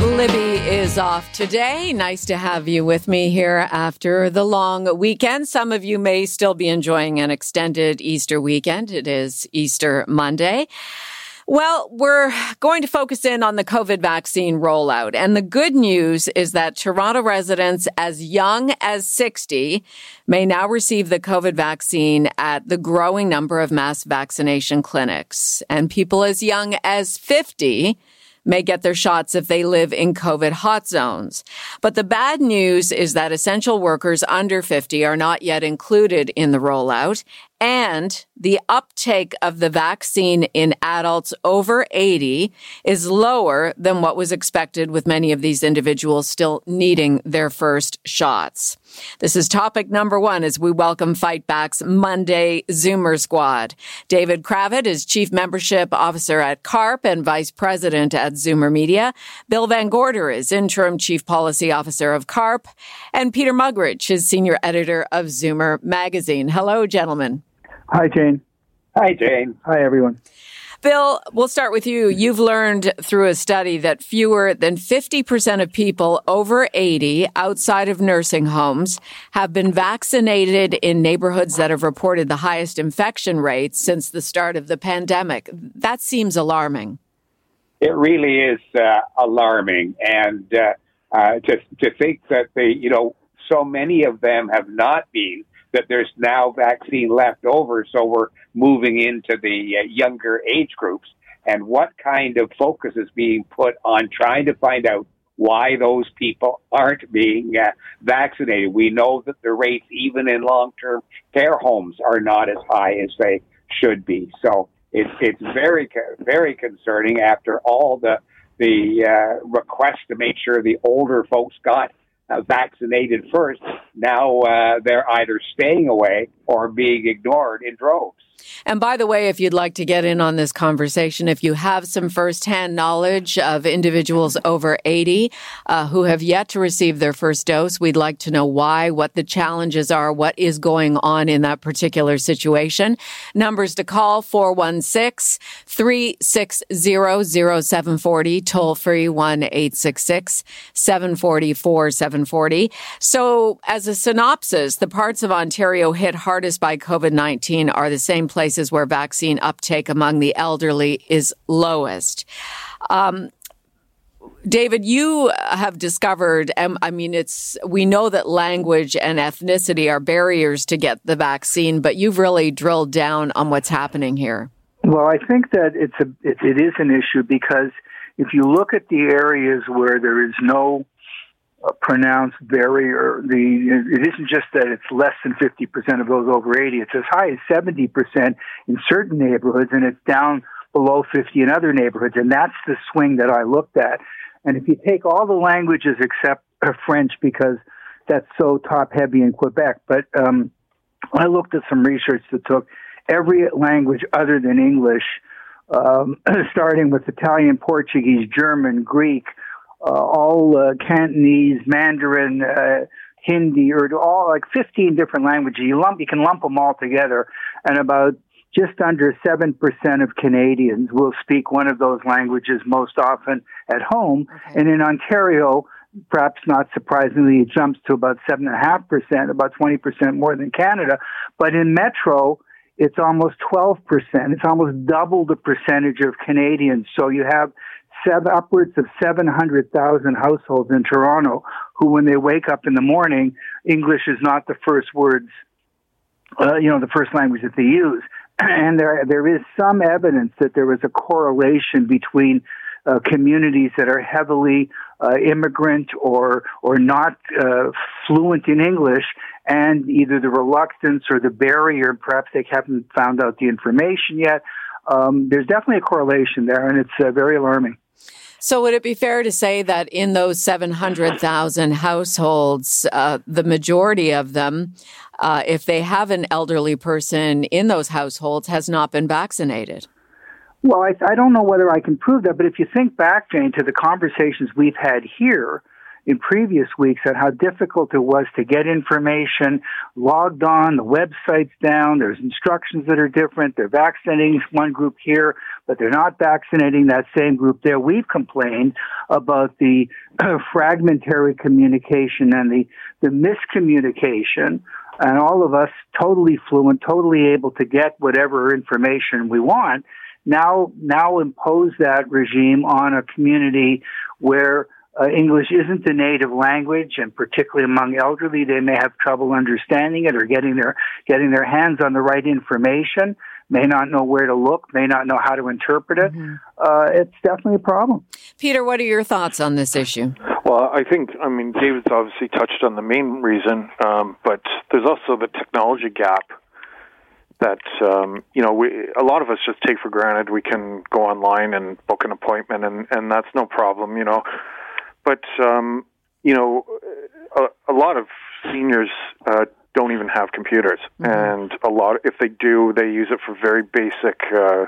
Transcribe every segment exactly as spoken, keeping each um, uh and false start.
Libby is off today. Nice to have you with me here after the long weekend. Some of you may still be enjoying an extended Easter weekend. It is Easter Monday. Well, we're going to focus in on the COVID vaccine rollout. And the good news is that Toronto residents as young as sixty may now receive the COVID vaccine at the growing number of mass vaccination clinics. And people as young as fifty may get their shots if they live in COVID hot zones. But the bad news is that essential workers under fifty are not yet included in the rollout, and the uptake of the vaccine in adults over eighty is lower than what was expected, with many of these individuals still needing their first shots. This is topic number one as we welcome Fight Back's Monday Zoomer Squad. David Cravit is Chief Membership Officer at CARP and Vice President at Zoomer Media. Bill Van Gorder is Interim Chief Policy Officer of CARP. And Peter Muggeridge is Senior Editor of Zoomer Magazine. Hello, gentlemen. Hi, Jane. Hi, Jane. Hi, everyone. Bill, we'll start with you. You've learned through a study that fewer than fifty percent of people over eighty outside of nursing homes have been vaccinated in neighborhoods that have reported the highest infection rates since the start of the pandemic. That seems alarming. It really is uh, alarming. And uh, uh, to, to think that, they, you know, so many of them have not been, that there's now vaccine left over, so we're moving into the uh, younger age groups. And what kind of focus is being put on trying to find out why those people aren't being uh, vaccinated? We know that the rates, even in long-term care homes, are not as high as they should be. So it's it's very, very concerning after all the, the uh, requests to make sure the older folks got Uh, vaccinated first. Now uh, they're either staying away or being ignored in droves. And by the way, if you'd like to get in on this conversation, if you have some firsthand knowledge of individuals over eighty uh, who have yet to receive their first dose, we'd like to know why, what the challenges are, what is going on in that particular situation. Numbers to call, four one six, three six zero, zero seven four zero, toll free one eight six six, seven four zero, four seven four zero. So as a synopsis, the parts of Ontario hit hardest by COVID nineteen are the same places where vaccine uptake among the elderly is lowest. Um, David, you have discovered, um, I mean, it's we know that language and ethnicity are barriers to get the vaccine, but you've really drilled down on what's happening here. Well, I think that it's a, it, it is an issue because if you look at the areas where there is no A pronounced barrier. The, it isn't just that it's less than fifty percent of those over eighty. It's as high as seventy percent in certain neighborhoods, and it's down below fifty in other neighborhoods. And that's the swing that I looked at. And if you take all the languages except French, because that's so top-heavy in Quebec, but um, I looked at some research that took every language other than English, um, starting with Italian, Portuguese, German, Greek, Uh, all uh, Cantonese, Mandarin, uh, Hindi, or all like fifteen different languages. You lump, you can lump them all together, and about just under seven percent of Canadians will speak one of those languages most often at home. Okay. And in Ontario, perhaps not surprisingly, it jumps to about seven point five percent, about twenty percent more than Canada. But in Metro, it's almost twelve percent. It's almost double the percentage of Canadians. So you have Seven, upwards of seven hundred thousand households in Toronto who, when they wake up in the morning, English is not the first words, uh, you know, the first language that they use. And there, there is some evidence that there is a correlation between uh, communities that are heavily uh, immigrant or or not uh, fluent in English and either the reluctance or the barrier. Perhaps they haven't found out the information yet. Um, there's definitely a correlation there, and it's uh, very alarming. So would it be fair to say that in those seven hundred thousand households, uh, the majority of them, uh, if they have an elderly person in those households, has not been vaccinated? Well, I, I don't know whether I can prove that, but if you think back, Jane, to the conversations we've had here in previous weeks on how difficult it was to get information, logged on, the website's down, there's instructions that are different, they're vaccinating one group here, but they're not vaccinating that same group there. We've complained about the uh, fragmentary communication and the, the miscommunication, and all of us totally fluent, totally able to get whatever information we want, now, now impose that regime on a community where Uh, English isn't the native language, and particularly among elderly, they may have trouble understanding it or getting their getting their hands on the right information, may not know where to look, may not know how to interpret it. Mm-hmm. Uh, it's definitely a problem. Peter, what are your thoughts on this issue? Well, I think, I mean, David's obviously touched on the main reason, um, but there's also the technology gap that, um, you know, we, a lot of us just take for granted. We can go online and book an appointment, and, and that's no problem, you know. But, um, you know, a, a lot of seniors uh, don't even have computers. Mm-hmm. And a lot, if they do, they use it for very basic uh,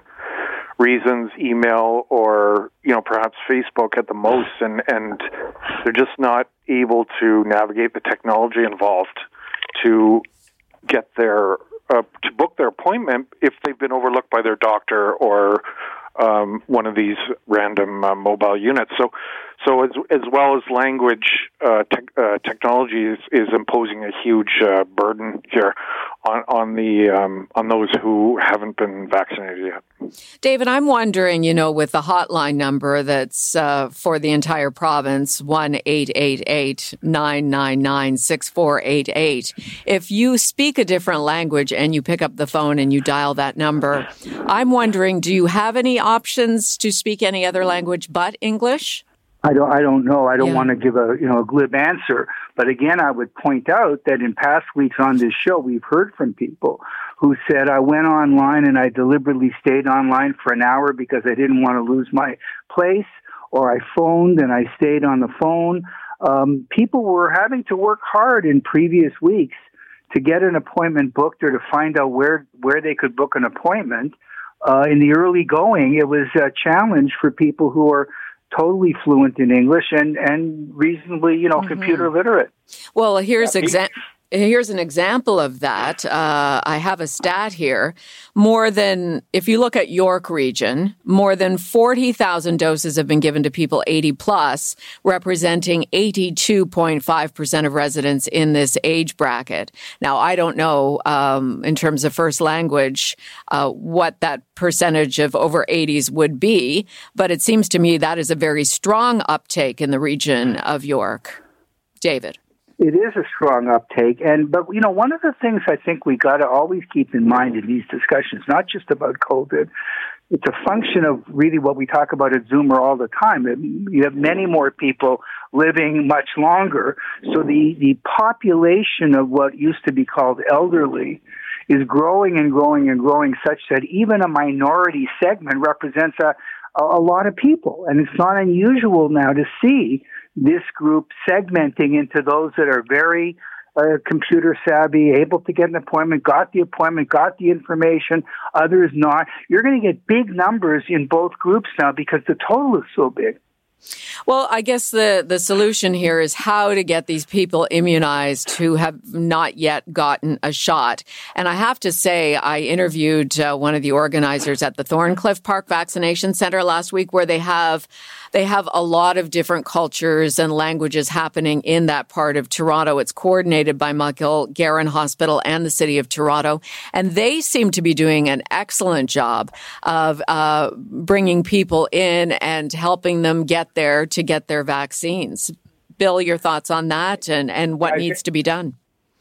reasons, email or, you know, perhaps Facebook at the most. And, and they're just not able to navigate the technology involved to get their, uh, to book their appointment if they've been overlooked by their doctor or Um, one of these random uh, mobile units. So, so as as well as language, uh, te- uh, technology is, is imposing a huge uh, burden here on on the um, on those who haven't been vaccinated yet. David, I'm wondering, you know, with the hotline number that's uh, for the entire province, one eight eight eight nine nine nine six four eight eight, if you speak a different language and you pick up the phone and you dial that number, I'm wondering, do you have any options to speak any other language but English? I don't. I don't know. I don't yeah. want to give a you know a glib answer. But again, I would point out that in past weeks on this show, we've heard from people who said, "I went online and I deliberately stayed online for an hour because I didn't want to lose my place," or "I phoned and I stayed on the phone." Um, people were having to work hard in previous weeks to get an appointment booked or to find out where where they could book an appointment. Uh, in the early going, it was a challenge for people who are totally fluent in English and, and reasonably, you know, mm-hmm. computer literate. Well, here's exa- here's an example of that. Uh, I have a stat here. More than, if you look at York region, more than forty thousand doses have been given to people eighty plus, representing eighty-two point five percent of residents in this age bracket. Now, I don't know, um, in terms of first language, uh, what that percentage of over eighties would be, but it seems to me that is a very strong uptake in the region of York. David. It is a strong uptake. And, but, you know, one of the things I think we got to always keep in mind in these discussions, not just about COVID, it's a function of really what we talk about at Zoomer all the time. You have many more people living much longer. So the, the population of what used to be called elderly is growing and growing and growing such that even a minority segment represents a, a lot of people. And it's not unusual now to see this group segmenting into those that are very uh, computer savvy, able to get an appointment, got the appointment, got the information, others not. You're going to get big numbers in both groups now because the total is so big. Well, I guess the, the solution here is how to get these people immunized who have not yet gotten a shot. And I have to say, I interviewed uh, one of the organizers at the Thorncliffe Park Vaccination Center last week, where they have they have a lot of different cultures and languages happening in that part of Toronto. It's coordinated by Michael Garron Hospital and the City of Toronto. And they seem to be doing an excellent job of uh, bringing people in and helping them get there to get their vaccines. Bill, your thoughts on that and, and what needs to be done?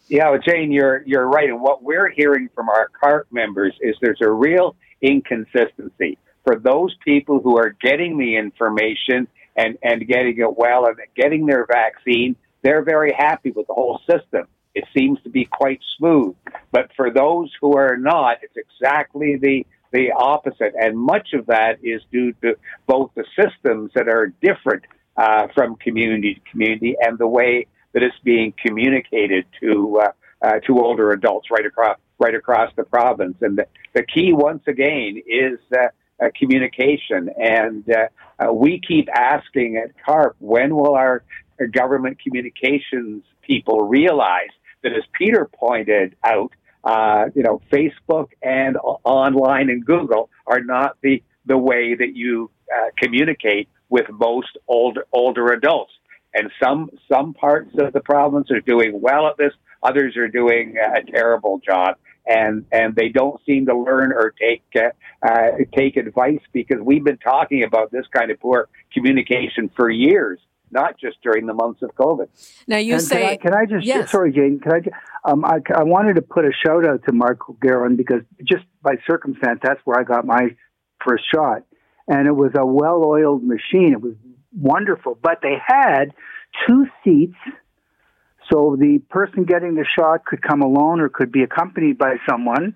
Yeah, well, Jane, you're you're right. And what we're hearing from our CARP members is there's a real inconsistency for those people who are getting the information and, and getting it well and getting their vaccine. They're very happy with the whole system. It seems to be quite smooth. But for those who are not, it's exactly the the opposite. And much of that is due to both the systems that are different uh, from community to community and the way that it's being communicated to uh, uh, to older adults right across right across the province. And the, the key, once again, is uh, uh, communication. And uh, uh, we keep asking at CARP, when will our government communications people realize that, as Peter pointed out, uh, you know, Facebook and online and Google are not the, the way that you uh, communicate with most older older adults. And some some parts of the province are doing well at this; others are doing a terrible job, and and they don't seem to learn or take uh, uh, take advice, because we've been talking about this kind of poor communication for years, not just during the months of COVID. Now you and say, can I, can I just, yes. sorry, Jane, can I, just, um, I, I wanted to put a shout out to Mark Guerin, because just by circumstance, that's where I got my first shot. And it was a well-oiled machine. It was wonderful, but they had two seats. So the person getting the shot could come alone or could be accompanied by someone.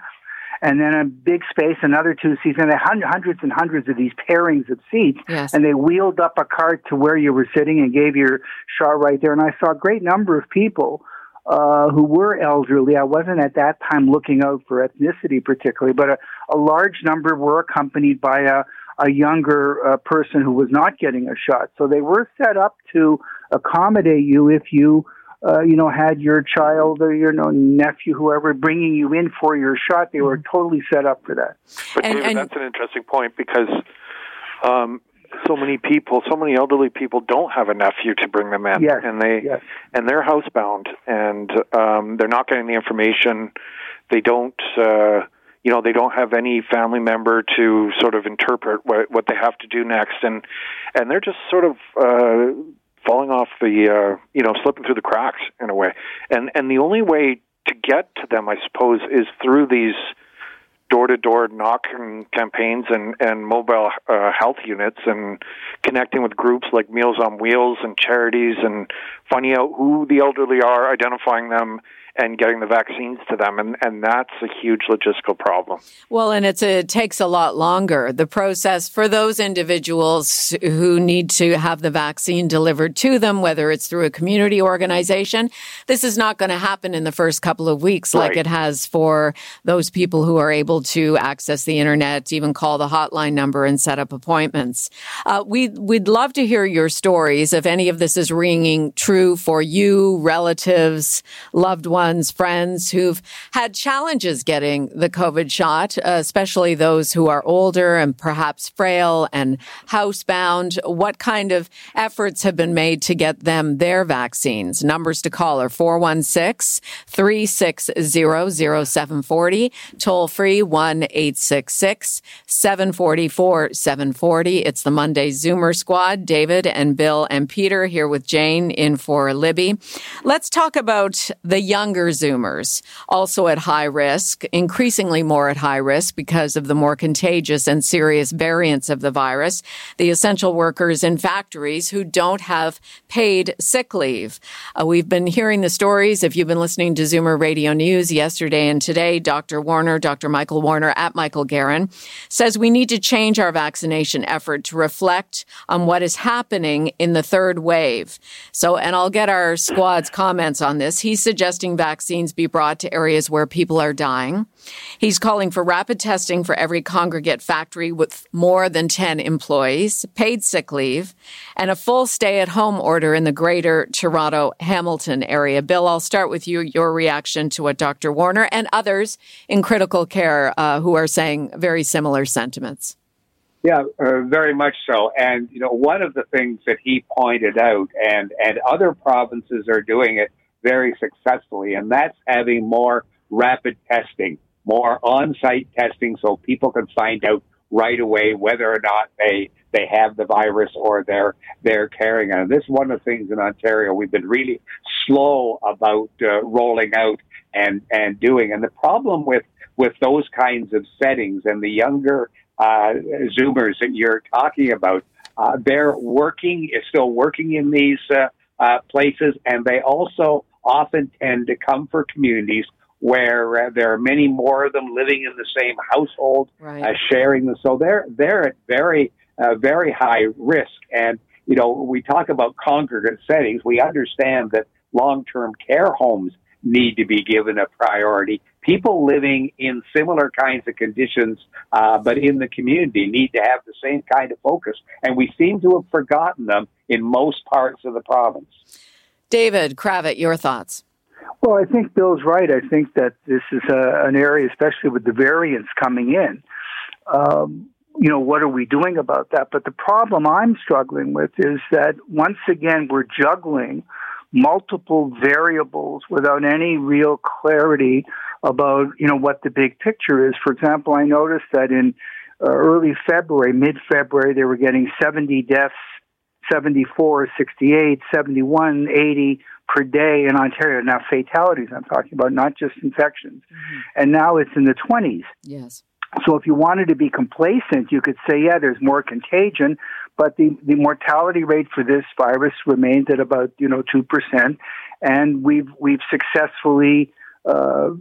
And then a big space, another two seats, and they had hundreds and hundreds of these pairings of seats. Yes. And they wheeled up a cart to where you were sitting and gave your shot right there. And I saw a great number of people uh, who were elderly. I wasn't at that time looking out for ethnicity particularly, but a, a large number were accompanied by a, a younger uh, person who was not getting a shot. So they were set up to accommodate you if you Uh, you know, had your child or your you know, nephew, whoever, bringing you in for your shot. They were totally set up for that. But and, David, and that's an interesting point, because um, so many people, so many elderly people don't have a nephew to bring them in. Yes, and, they, yes. and they're housebound, and um, they're not getting the information. They don't, uh, you know, they don't have any family member to sort of interpret what, what they have to do next. And, and they're just sort of... Uh, falling off the, uh, you know, slipping through the cracks in a way. And and the only way to get to them, I suppose, is through these door-to-door knocking campaigns and, and mobile uh, health units, and connecting with groups like Meals on Wheels and charities, and finding out who the elderly are, identifying them, and getting the vaccines to them. And, and that's a huge logistical problem. Well, and it's a, it takes a lot longer. The process for those individuals who need to have the vaccine delivered to them, whether it's through a community organization, this is not going to happen in the first couple of weeks like right. it has for those people who are able to access the internet, even call the hotline number and set up appointments. Uh, we, we'd love to hear your stories if any of this is ringing true for you, relatives, loved ones, friends who've had challenges getting the COVID shot, uh, especially those who are older and perhaps frail and housebound. What kind of efforts have been made to get them their vaccines? Numbers to call are four one six, three six zero, zero seven four zero, toll free one eight six six, seven four four, seven four zero. It's the Monday Zoomer Squad, David and Bill and Peter here with Jane in for Libby. Let's talk about the young Zoomers, also at high risk, increasingly more at high risk because of the more contagious and serious variants of the virus, the essential workers in factories who don't have paid sick leave. Uh, we've been hearing the stories. If you've been listening to Zoomer Radio News yesterday and today, Doctor Warner, Doctor Michael Warner at Michael Garron says we need to change our vaccination effort to reflect on what is happening in the third wave. So, and I'll get our squad's comments on this. He's suggesting vaccines be brought to areas where people are dying. He's calling for rapid testing for every congregate factory with more than ten employees, paid sick leave, and a full stay-at-home order in the greater Toronto-Hamilton area. Bill, I'll start with you, your reaction to what Doctor Warner and others in critical care uh, who are saying very similar sentiments. Yeah, uh, very much so. And, you know, one of the things that he pointed out, and, and other provinces are doing it very successfully, and that's having more rapid testing, more on-site testing, so people can find out right away whether or not they they have the virus or they're they're carrying it. And this is one of the things in Ontario we've been really slow about uh, rolling out and and doing. And the problem with with those kinds of settings and the younger uh, Zoomers that you're talking about, uh, they're working, still working in these uh, uh, places, and they also often tend to come for communities where uh, there are many more of them living in the same household, right. uh, sharing them. So they're they're at very uh, very high risk. And you know, we talk about congregate settings. We understand that long-term care homes need to be given a priority. People living in similar kinds of conditions, uh, but in the community, need to have the same kind of focus. And we seem to have forgotten them in most parts of the province. David Cravit, your thoughts. Well, I think Bill's right. I think that this is a, an area, especially with the variants coming in. Um, you know, what are we doing about that? But the problem I'm struggling with is that, once again, we're juggling multiple variables without any real clarity about, you know, what the big picture is. For example, I noticed that in uh, early February, mid-February, they were getting seventy deaths, seventy-four, sixty-eight, seventy-one, eighty per day in Ontario. Now, fatalities I'm talking about, not just infections. Mm-hmm. And now it's in the twenties. Yes. So if you wanted to be complacent, you could say, yeah, there's more contagion, but the, the mortality rate for this virus remains at about, you know, two percent. And we've we've successfully, uh,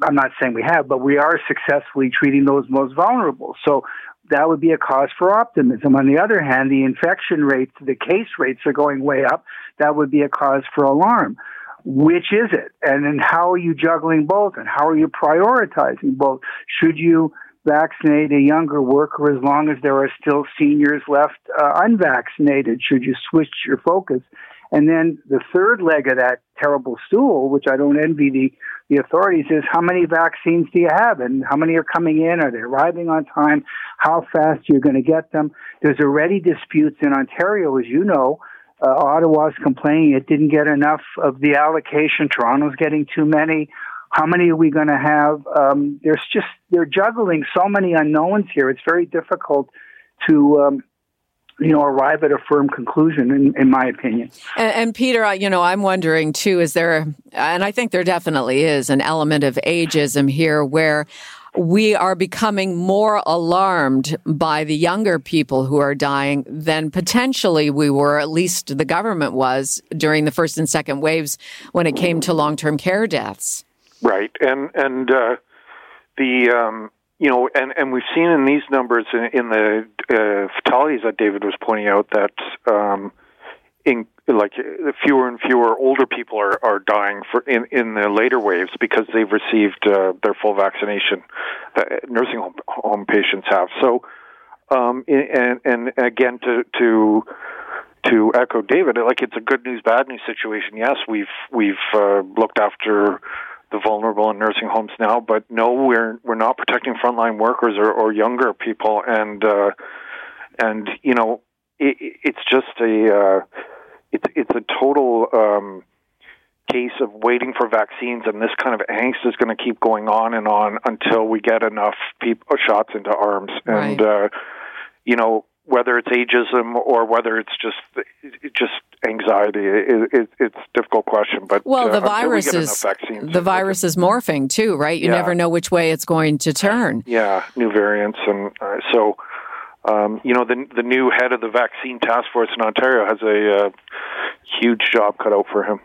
I'm not saying we have, but we are successfully treating those most vulnerable. So that would be a cause for optimism. On the other hand, the infection rates, the case rates are going way up. That would be a cause for alarm. Which is it? And then how are you juggling both? And how are you prioritizing both? Should you vaccinate a younger worker as long as there are still seniors left uh, unvaccinated? Should you switch your focus? And then the third leg of that terrible stool, which I don't envy the, the authorities, is how many vaccines do you have and how many are coming in? Are they arriving on time? How fast you're going to get them? There's already disputes in Ontario, as you know. Uh, Ottawa's complaining it didn't get enough of the allocation. Toronto's getting too many. How many are we going to have? Um, there's just, they're juggling so many unknowns here. It's very difficult to, um, you know, arrive at a firm conclusion, in, in my opinion. And, and Peter, you know, I'm wondering too, is there, and I think there definitely is, an element of ageism here where we are becoming more alarmed by the younger people who are dying than potentially we were, at least the government was, during the first and second waves when it came to long-term care deaths. Right. And, and, uh, the, um, you know, and, and we've seen in these numbers in, in the, uh, fatalities that David was pointing out that, um, in, like fewer and fewer older people are, are dying for in, in the later waves because they've received uh, their full vaccination that nursing home, home patients have. So, um, and, and again, to, to, to echo David, like it's a good news, bad news situation. Yes, we've, we've uh, looked after the vulnerable in nursing homes now, but no, we're, we're not protecting frontline workers or, or younger people. And, uh, and, you know, it, it's just a, uh, It's it's a total um, case of waiting for vaccines, and this kind of angst is going to keep going on and on until we get enough people, shots into arms. Right. And uh, you know, whether it's ageism or whether it's just it, just anxiety, it, it, it's a difficult question. But well, the uh, virus we is vaccines, the virus is morphing too, right? You yeah. never know which way it's going to turn. Yeah, new variants, and uh, so. Um, you know, the the new head of the vaccine task force in Ontario has a uh, huge job cut out for him.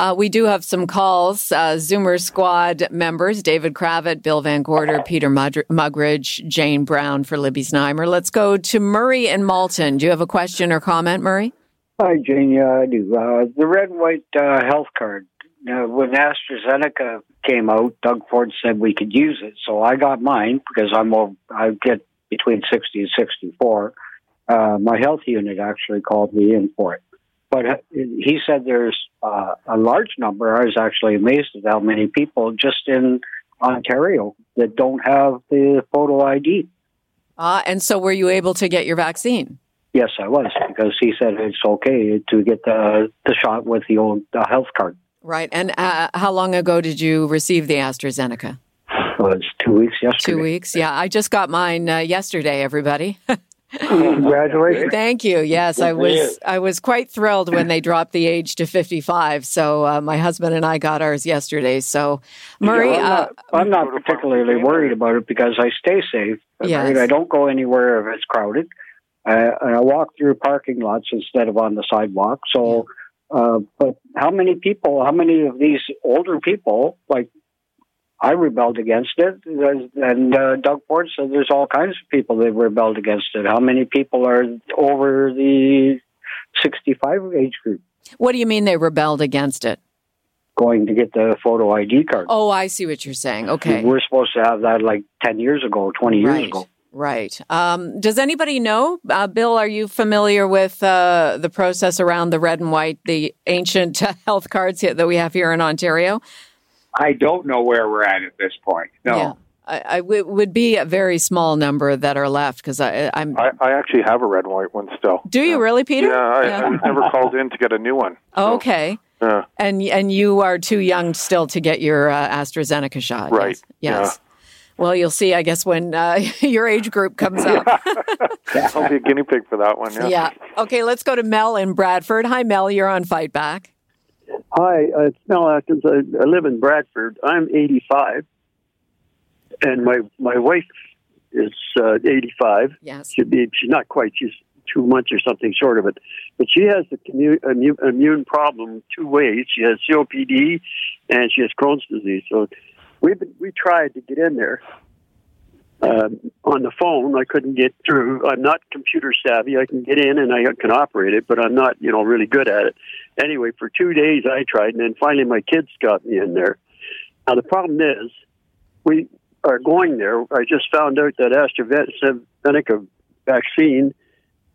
Uh, we do have some calls. Uh, Zoomer Squad members, David Cravit, Bill Van Gorder, Peter Muggeridge, Jane Brown for Libby Znaimer. Let's go to Murray in Malton. Do you have a question or comment, Murray? Hi, Jane. Yeah, I do. Uh, the red and white uh, health card. Now, when AstraZeneca came out, Doug Ford said we could use it. So I got mine because I'm a, I get between sixty and sixty-four, uh, my health unit actually called me in for it. But he said there's uh, a large number. I was actually amazed at how many people just in Ontario that don't have the photo I D. Uh, and so were you able to get your vaccine? Yes, I was, because he said it's okay to get the, the shot with the old the health card. Right. And uh, how long ago did you receive the AstraZeneca? Was two weeks yesterday. Two weeks, yeah. I just got mine uh, yesterday, everybody. Congratulations. Thank you. Yes, I was I was quite thrilled when they dropped the age to fifty-five. So uh, my husband and I got ours yesterday. So, Murray... You know, I'm, not, uh, I'm not particularly worried about it because I stay safe. Yes. Right? I don't go anywhere if it's crowded. Uh, and I walk through parking lots instead of on the sidewalk. So, uh, but how many people, how many of these older people, like I rebelled against it, and uh, Doug Ford said there's all kinds of people that rebelled against it. How many people are over the sixty-five age group? What do you mean they rebelled against it? Going to get the photo I D card. Oh, I see what you're saying. Okay. We're supposed to have that like ten years ago, twenty years right. ago. Right. Um, does anybody know? Uh, Bill, are you familiar with uh, the process around the red and white, the ancient health cards that we have here in Ontario? I don't know where we're at at this point. No. Yeah. I, I w- would be a very small number that are left because I'm. I, I actually have a red and white one still. Do you yeah. really, Peter? Yeah, I, yeah. I was never called in to get a new one. So. Okay. Yeah. And and you are too young still to get your uh, AstraZeneca shot. Right. Yes. yes. Yeah. Well, you'll see, I guess, when uh, your age group comes up. I'll be a guinea pig for that one. Yeah. yeah. Okay, let's go to Mel in Bradford. Hi, Mel. You're on Fight Back. Hi, uh, it's Mel Atkins. I, I live in Bradford. I'm eighty-five, and my my wife is uh, eighty-five. Yes, she'd be. She's not quite. She's two months or something short of it, but she has the commu- immune problem two ways. She has C O P D, and she has Crohn's disease. So we we tried to get in there um, on the phone. I couldn't get through. I'm not computer savvy. I can get in and I can operate it, but I'm not, you know, really good at it. Anyway, for two days I tried, and then finally my kids got me in there. Now, the problem is, we are going there. I just found out that AstraZeneca vaccine,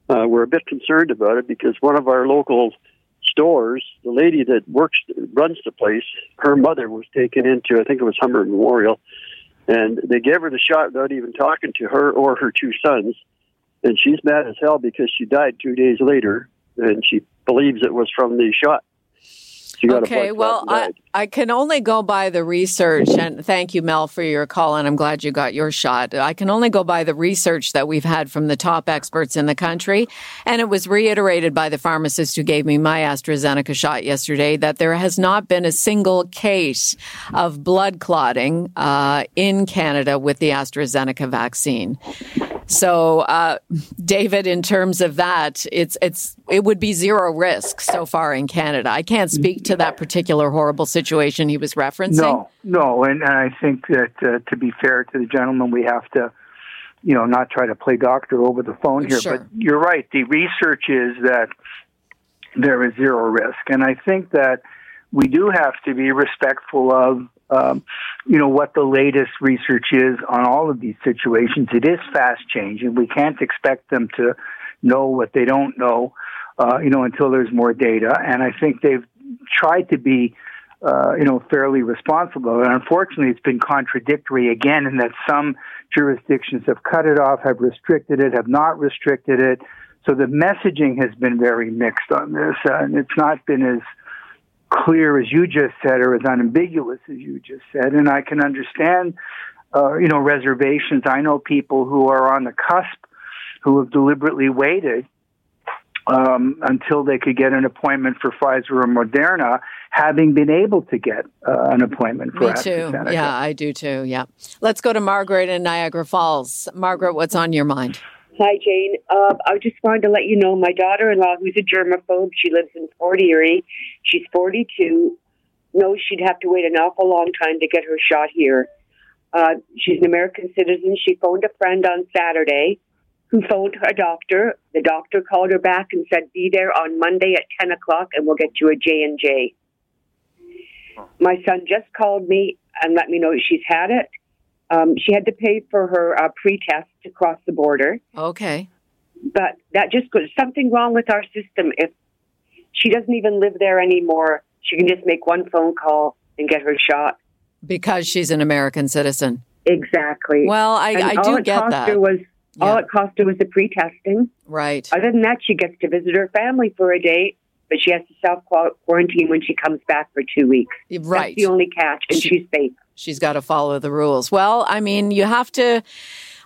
uh, we're a bit concerned about it because one of our local stores, the lady that works, runs the place, her mother was taken into, I think it was Humber Memorial, and they gave her the shot without even talking to her or her two sons, and she's mad as hell because she died two days later, and she believes it was from the shot. Okay, well, I, I can only go by the research, and thank you, Mel, for your call, and I'm glad you got your shot. I can only go by the research that we've had from the top experts in the country, and it was reiterated by the pharmacist who gave me my AstraZeneca shot yesterday that there has not been a single case of blood clotting uh, in Canada with the AstraZeneca vaccine. So, uh, David, in terms of that, it's it's it would be zero risk so far in Canada. I can't speak to that particular horrible situation he was referencing. No, no, and, and I think that uh, to be fair to the gentleman, we have to, you know, not try to play doctor over the phone here. Sure. But you're right. The research is that there is zero risk, and I think that we do have to be respectful of. Um, you know, what the latest research is on all of these situations. It is fast changing. We can't expect them to know what they don't know, uh, you know, until there's more data. And I think they've tried to be, uh, you know, fairly responsible. And unfortunately, it's been contradictory again in that some jurisdictions have cut it off, have restricted it, have not restricted it. So the messaging has been very mixed on this, uh, and it's not been as clear as you just said, or as unambiguous as you just said, and I can understand, uh, you know, reservations. I know people who are on the cusp who have deliberately waited um, until they could get an appointment for Pfizer or Moderna, having been able to get uh, an appointment for AstraZeneca. Me too. Yeah, I do too. Yeah. Let's go to Margaret in Niagara Falls. Margaret, what's on your mind? Hi, Jane. Uh, I just wanted to let you know my daughter-in-law, who's a germaphobe, she lives in Fort Erie. She's forty-two. Knows she'd have to wait an awful long time to get her shot here. Uh, she's an American citizen. She phoned a friend on Saturday who phoned her doctor. The doctor called her back and said, be there on Monday at ten o'clock and we'll get you a J and J. My son just called me and let me know she's had it. Um, she had to pay for her uh, pre-test to cross the border. Okay. But that just goes, something wrong with our system. If she doesn't even live there anymore, she can just make one phone call and get her shot. Because she's an American citizen. Exactly. Well, I, I do get that. Her was, yeah. All it cost her was the pre-testing. Right. Other than that, she gets to visit her family for a day, but she has to self-quarantine when she comes back for two weeks. Right. That's the only catch, and she, she's safe. She's got to follow the rules. Well, I mean, you have to,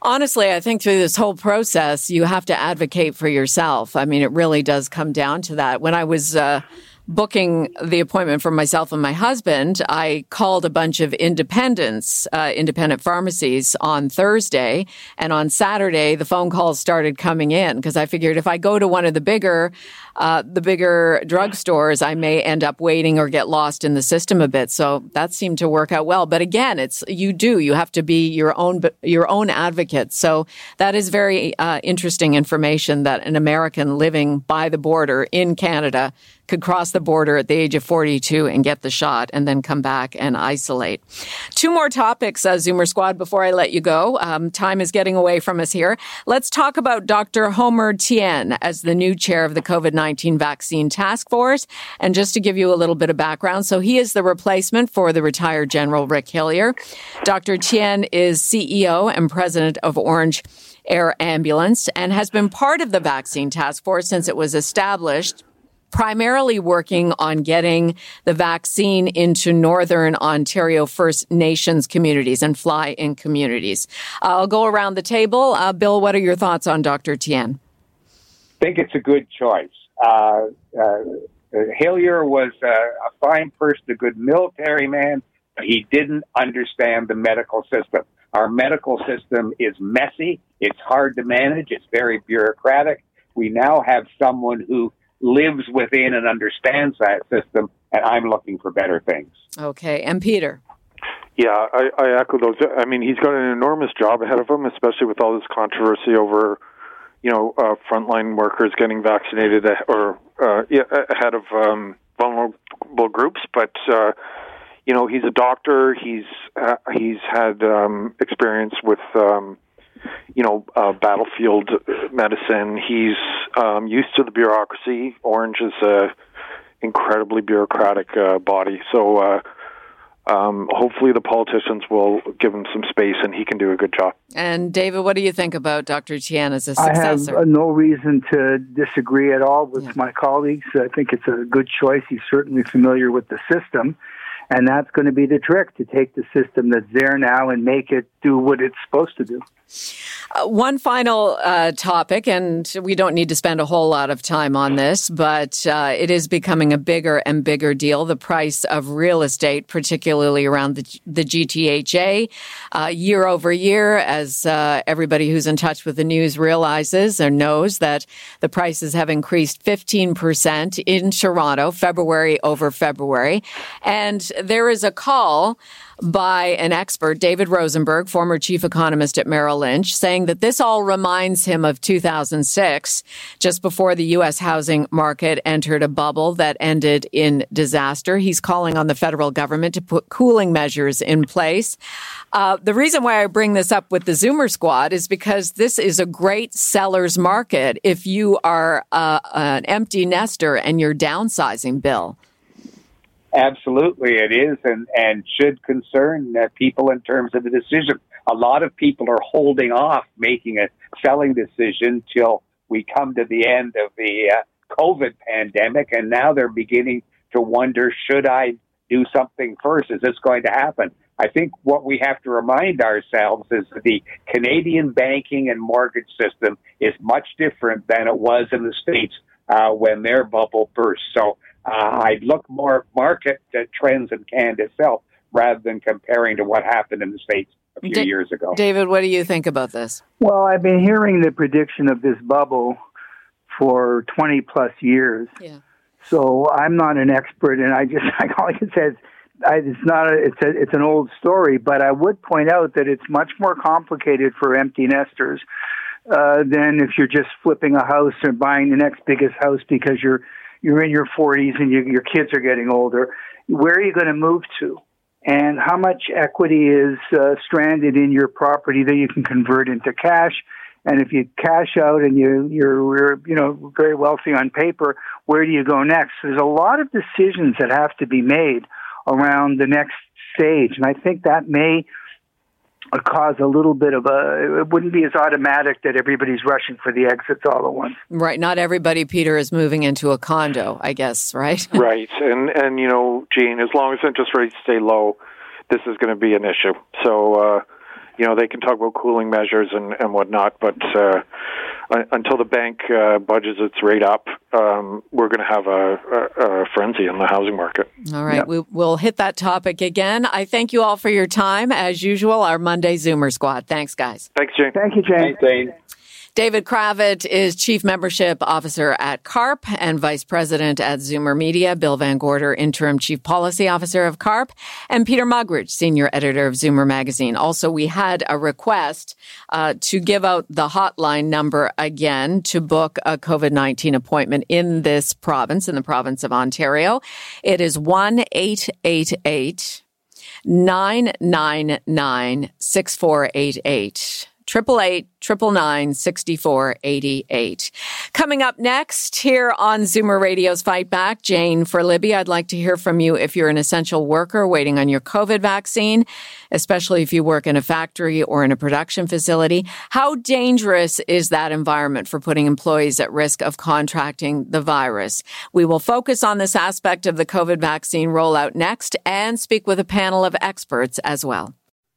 honestly, I think through this whole process, you have to advocate for yourself. I mean, it really does come down to that. When I was uh, booking the appointment for myself and my husband, I called a bunch of independents, uh, independent pharmacies on Thursday. And on Saturday, the phone calls started coming in because I figured if I go to one of the bigger uh, the bigger drugstores, I may end up waiting or get lost in the system a bit. So that seemed to work out well. But again, it's you do. You have to be your own your own advocate. So that is very uh, interesting information that an American living by the border in Canada could cross the border at the age of forty-two and get the shot and then come back and isolate. Two more topics, uh, Zoomer Squad, before I let you go. Um, time is getting away from us here. Let's talk about Doctor Homer Tien as the new chair of the covid nineteen Vaccine Task Force. And just to give you a little bit of background, so he is the replacement for the retired General Rick Hillier. Doctor Tien is C E O and president of Ornge Air Ambulance and has been part of the Vaccine Task Force since it was established, primarily working on getting the vaccine into Northern Ontario First Nations communities and fly-in communities. I'll go around the table. Uh, Bill, what are your thoughts on Doctor Tien? I think it's a good choice. Uh, uh, Hillier was a, a fine person, a good military man, but he didn't understand the medical system. Our medical system is messy. It's hard to manage. It's very bureaucratic. We now have someone who lives within and understands that system, and I'm looking for better things. Okay, and Peter? Yeah, I, I echo those. I mean, he's got an enormous job ahead of him, especially with all this controversy over, you know, uh, frontline workers getting vaccinated or uh, ahead of um, vulnerable groups. But, uh, you know, he's a doctor. He's uh, he's had um, experience with Um, you know, uh, battlefield medicine. He's um, used to the bureaucracy. Ornge is a incredibly bureaucratic uh, body. So uh, um, hopefully the politicians will give him some space and he can do a good job. And David, what do you think about Doctor Tien as a successor? I have no reason to disagree at all with yeah. my colleagues. I think it's a good choice. He's certainly familiar with the system. And that's going to be the trick, to take the system that's there now and make it do what it's supposed to do. Uh, one final uh, topic, and we don't need to spend a whole lot of time on this, but uh, it is becoming a bigger and bigger deal, the price of real estate, particularly around the, the G T H A. Uh, year over year, as uh, everybody who's in touch with the news realizes or knows, that the prices have increased fifteen percent in Toronto, February over February. And there is a call by an expert, David Rosenberg, former chief economist at Merrill Lynch, saying that this all reminds him of two thousand six, just before the U S housing market entered a bubble that ended in disaster. He's calling on the federal government to put cooling measures in place. Uh, the reason why I bring this up with the Zoomer Squad is because this is a great seller's market if you are uh, an empty nester and you're downsizing, Bill. Absolutely, it is, and, and should concern uh, people in terms of the decision. A lot of people are holding off making a selling decision till we come to the end of the uh, COVID pandemic, and now they're beginning to wonder, should I do something first? Is this going to happen? I think what we have to remind ourselves is that the Canadian banking and mortgage system is much different than it was in the States uh, when their bubble burst. So Uh, I'd look more at market trends in Canada itself rather than comparing to what happened in the States a few D- years ago. David, what do you think about this? Well, I've been hearing the prediction of this bubble for twenty plus years. Yeah. So I'm not an expert, and I just, like all I can say, it's not a, it's a, it's an old story, but I would point out that it's much more complicated for empty nesters uh, than if you're just flipping a house or buying the next biggest house because you're You're in your forties and you, your kids are getting older. Where are you going to move to? And how much equity is uh, stranded in your property that you can convert into cash? And if you cash out and you, you're you know very wealthy on paper, where do you go next? There's a lot of decisions that have to be made around the next stage. And I think that may cause a little bit of a, it wouldn't be as automatic that everybody's rushing for the exits all at once. Right. Not everybody, Peter, is moving into a condo, I guess, right? Right. And, and you know, Gene, as long as interest rates stay low, this is going to be an issue. So, uh, you know, they can talk about cooling measures and, and whatnot, but uh, until the bank uh, budgets its rate up, um, we're going to have a, a, a frenzy in the housing market. All right. Yeah. We, we'll hit that topic again. I thank you all for your time. As usual, our Monday Zoomer Squad. Thanks, guys. Thanks, Jane. Thank you, Jane. Thanks, Jane. David Cravit is Chief Membership Officer at CARP and Vice President at Zoomer Media. Bill Van Gorder, Interim Chief Policy Officer of CARP. And Peter Muggeridge, Senior Editor of Zoomer Magazine. Also, we had a request uh, to give out the hotline number again to book a COVID nineteen appointment in this province, in the province of Ontario. It is one eight eight eight nine nine nine six four eight eight. Triple eight, triple nine, sixty-four, eighty-eight. Coming up next here on Zoomer Radio's Fight Back, Jane for Libby. I'd like to hear from you if you're an essential worker waiting on your COVID vaccine, especially if you work in a factory or in a production facility. How dangerous is that environment for putting employees at risk of contracting the virus? We will focus on this aspect of the COVID vaccine rollout next and speak with a panel of experts as well.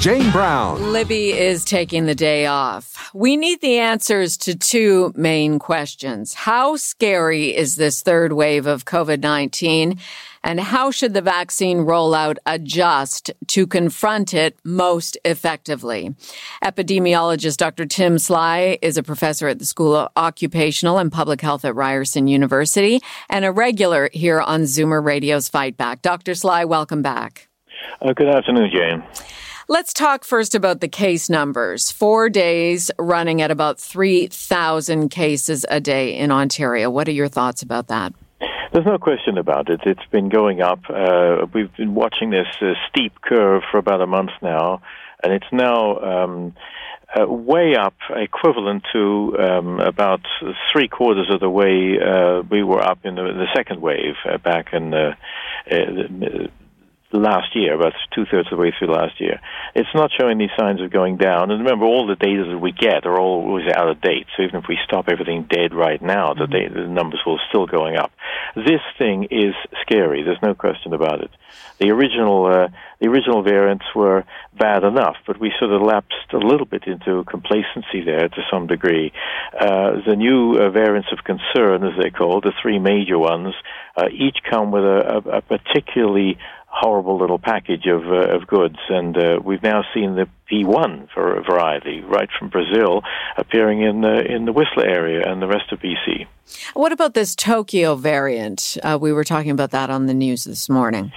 Jane Brown. Libby is taking the day off. We need the answers to two main questions. How scary is this third wave of COVID nineteen? And how should the vaccine rollout adjust to confront it most effectively? Epidemiologist Doctor Tim Sly is a professor at the School of Occupational and Public Health at Ryerson University and a regular here on Zoomer Radio's Fight Back. Doctor Sly, welcome back. Uh, good afternoon, Jane. Let's talk first about the case numbers. Four days running at about three thousand cases a day in Ontario. What are your thoughts about that? There's no question about it. It's been going up. Uh, we've been watching this uh, steep curve for about a month now, and it's now um, uh, way up, equivalent to um, about three quarters of the way uh, we were up in the, the second wave uh, back in uh, uh, last year, about two-thirds of the way through last year. It's not showing any signs of going down. And remember, all the data that we get are always out of date. So even if we stop everything dead right now, the, data, the numbers will still going up. This thing is scary. There's no question about it. The original uh, the original variants were bad enough, but we sort of lapsed a little bit into complacency there to some degree. Uh, the new uh, variants of concern, as they're called, the three major ones, uh, each come with a, a, a particularly horrible little package of uh, of goods, and uh, we've now seen the P one for a variety, right from Brazil, appearing in the in the Whistler area and the rest of B C. What about this Tokyo variant? Uh, we were talking about that on the news this morning.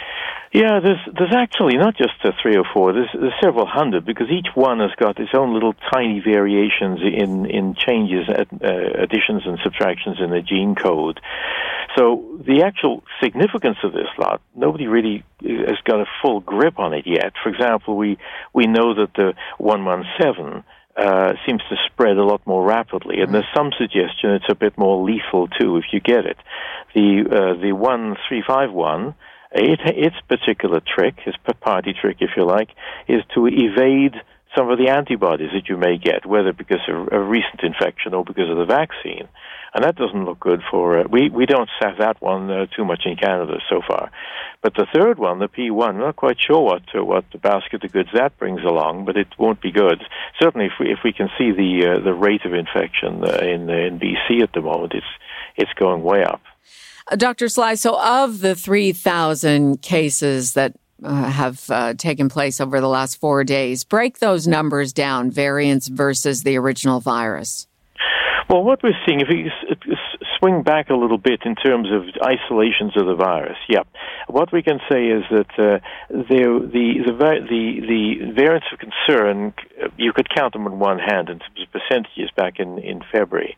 Yeah, there's there's actually not just uh, three or four. There's, there's several hundred, because each one has got its own little tiny variations in in changes, at, uh, additions and subtractions in the gene code. So the actual significance of this lot, nobody really has got a full grip on it yet. For example, we we know that the one one seven. Uh, seems to spread a lot more rapidly, and there's some suggestion it's a bit more lethal too if you get it. The uh, the one three five one. It, its particular trick, its party trick, if you like, is to evade some of the antibodies that you may get, whether because of a recent infection or because of the vaccine. And that doesn't look good for... Uh, we, we don't have that one uh, too much in Canada so far. But the third one, the P one, we're not quite sure what uh, what the basket of goods that brings along, but it won't be good. Certainly, if we, if we can see the uh, the rate of infection uh, in, in B C at the moment, it's it's going way up. Doctor Sly, so of the three thousand cases that uh, have uh, taken place over the last four days, break those numbers down, variants versus the original virus. Well, what we're seeing, if we swing back a little bit in terms of isolations of the virus, yeah, what we can say is that uh, the, the, the, the, the variants of concern, you could count them on one hand in terms of percentages back in, in February.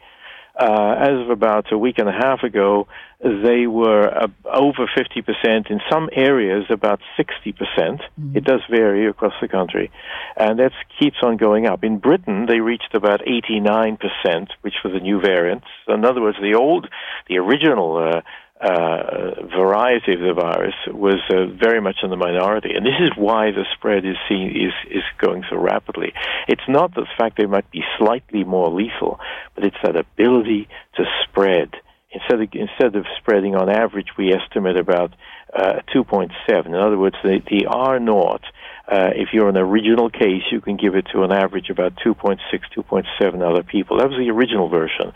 Uh, as of about a week and a half ago, they were uh, over fifty percent, in some areas about sixty percent. Mm-hmm. It does vary across the country, and that keeps on going up. In Britain, they reached about eighty-nine percent, which was the new variant. In other words, the old, the original uh, uh, variety of the virus was uh, very much in the minority, and this is why the spread is, seen, is, is going so rapidly. It's not the fact they might be slightly more lethal, but it's that ability to spread. Instead of, instead of spreading on average, we estimate about uh, two point seven. In other words, the, the R naught Uh, if you're an original case, you can give it to an average about two point six, two point seven other people. That was the original version.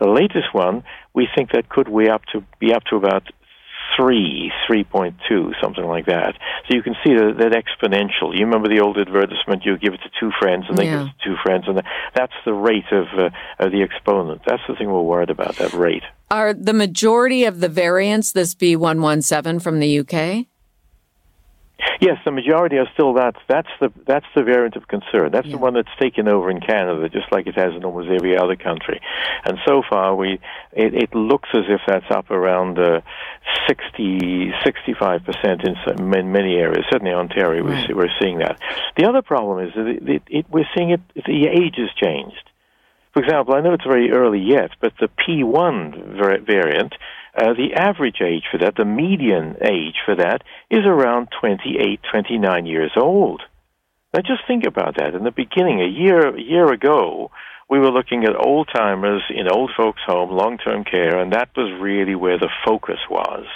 The latest one, we think that could be up to, be up to about three, three point two, something like that. So you can see that, that exponential. You remember the old advertisement, you give it to two friends, and they yeah. give it to two friends, and that's the rate of, uh, of the exponent. That's the thing we're worried about, that rate. Are the majority of the variants this B one one seven from the U K? Yes, the majority are still that. That's the that's the variant of concern. That's yeah. the one that's taken over in Canada, just like it has in almost every other country. And so far, we it, it looks as if that's up around uh, sixty, sixty-five percent in, some, in many areas. Certainly, Ontario, right. we see, we're seeing that. The other problem is that it, it, it, we're seeing it. The age has changed. For example, I know it's very early yet, but the P one variant. Uh, the average age for that, the median age for that, is around twenty-eight, twenty-nine years old. Now, just think about that. In the beginning, a year, a year ago, we were looking at old-timers in old folks' home, long-term care, and that was really where the focus was.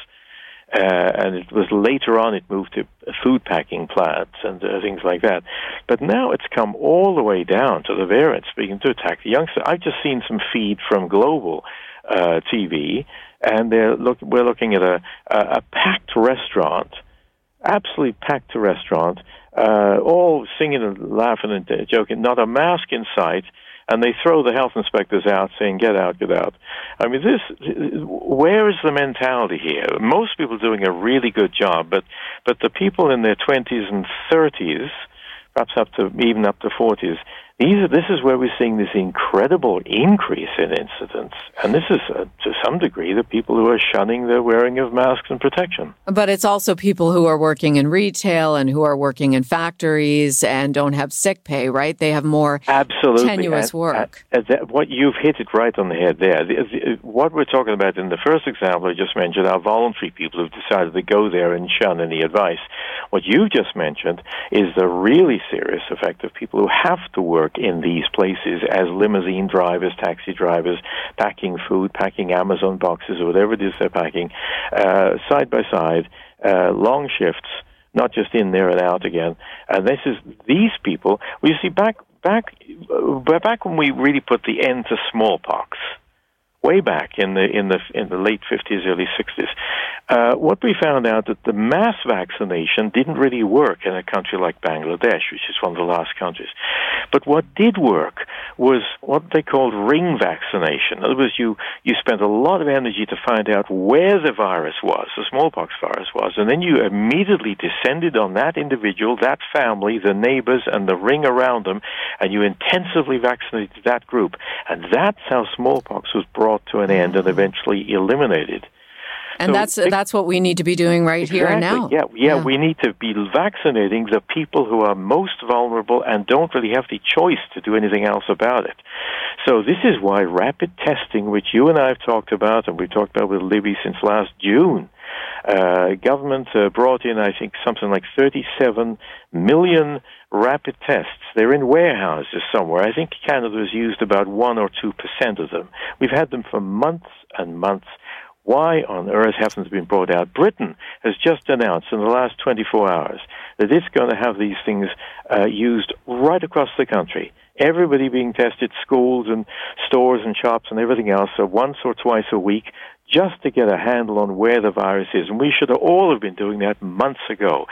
Uh, and it was later on it moved to food packing plants and uh, things like that. But now it's come all the way down to the variants beginning to attack the youngster. I've just seen some feed from Global uh, T V. And they're look, we're looking at a, a, a packed restaurant, absolutely packed restaurant, uh, all singing and laughing and joking, not a mask in sight, and they throw the health inspectors out saying, get out, get out. I mean, this, where is the mentality here? Most people are doing a really good job, but, but the people in their twenties and thirties, perhaps up to even up to forties, These are, this is where we're seeing this incredible increase in incidents. And this is, uh, to some degree, the people who are shunning the wearing of masks and protection. But it's also people who are working in retail and who are working in factories and don't have sick pay, right? They have more Absolutely. tenuous at, work. At, at that, what you've hit it right on the head there. The, the, what we're talking about in the first example I just mentioned are voluntary people who've decided to go there and shun any advice. What you've just mentioned is the really serious effect of people who have to work in these places as limousine drivers, taxi drivers, packing food, packing Amazon boxes, or whatever it is they're packing, uh, side by side, uh, long shifts, not just in there and out again. And this is these people. Well, you see, back back back when we really put the end to smallpox, way back in the in the in the late fifties, early sixties, uh, what we found out that the mass vaccination didn't really work in a country like Bangladesh, which is one of the last countries. But what did work was what they called ring vaccination. In other words, you you spent a lot of energy to find out where the virus was, the smallpox virus was, and then you immediately descended on that individual, that family, the neighbors, and the ring around them, and you intensively vaccinated that group. And that's how smallpox was brought to an end and eventually eliminated. And so that's think, that's what we need to be doing right exactly, here and now. Yeah, yeah, yeah, we need to be vaccinating the people who are most vulnerable and don't really have the choice to do anything else about it. So this is why rapid testing, which you and I have talked about, and we talked about with Libby since last June, uh, government uh, brought in, I think, something like thirty-seven million rapid tests. They're in warehouses somewhere. I think Canada has used about one or two percent of them. We've had them for months and months. Why on earth hasn't it been brought out? Britain has just announced in the last twenty-four hours that it's going to have these things uh, used right across the country. Everybody being tested, schools and stores and shops and everything else, so once or twice a week, just to get a handle on where the virus is. And we should all have been doing that months ago,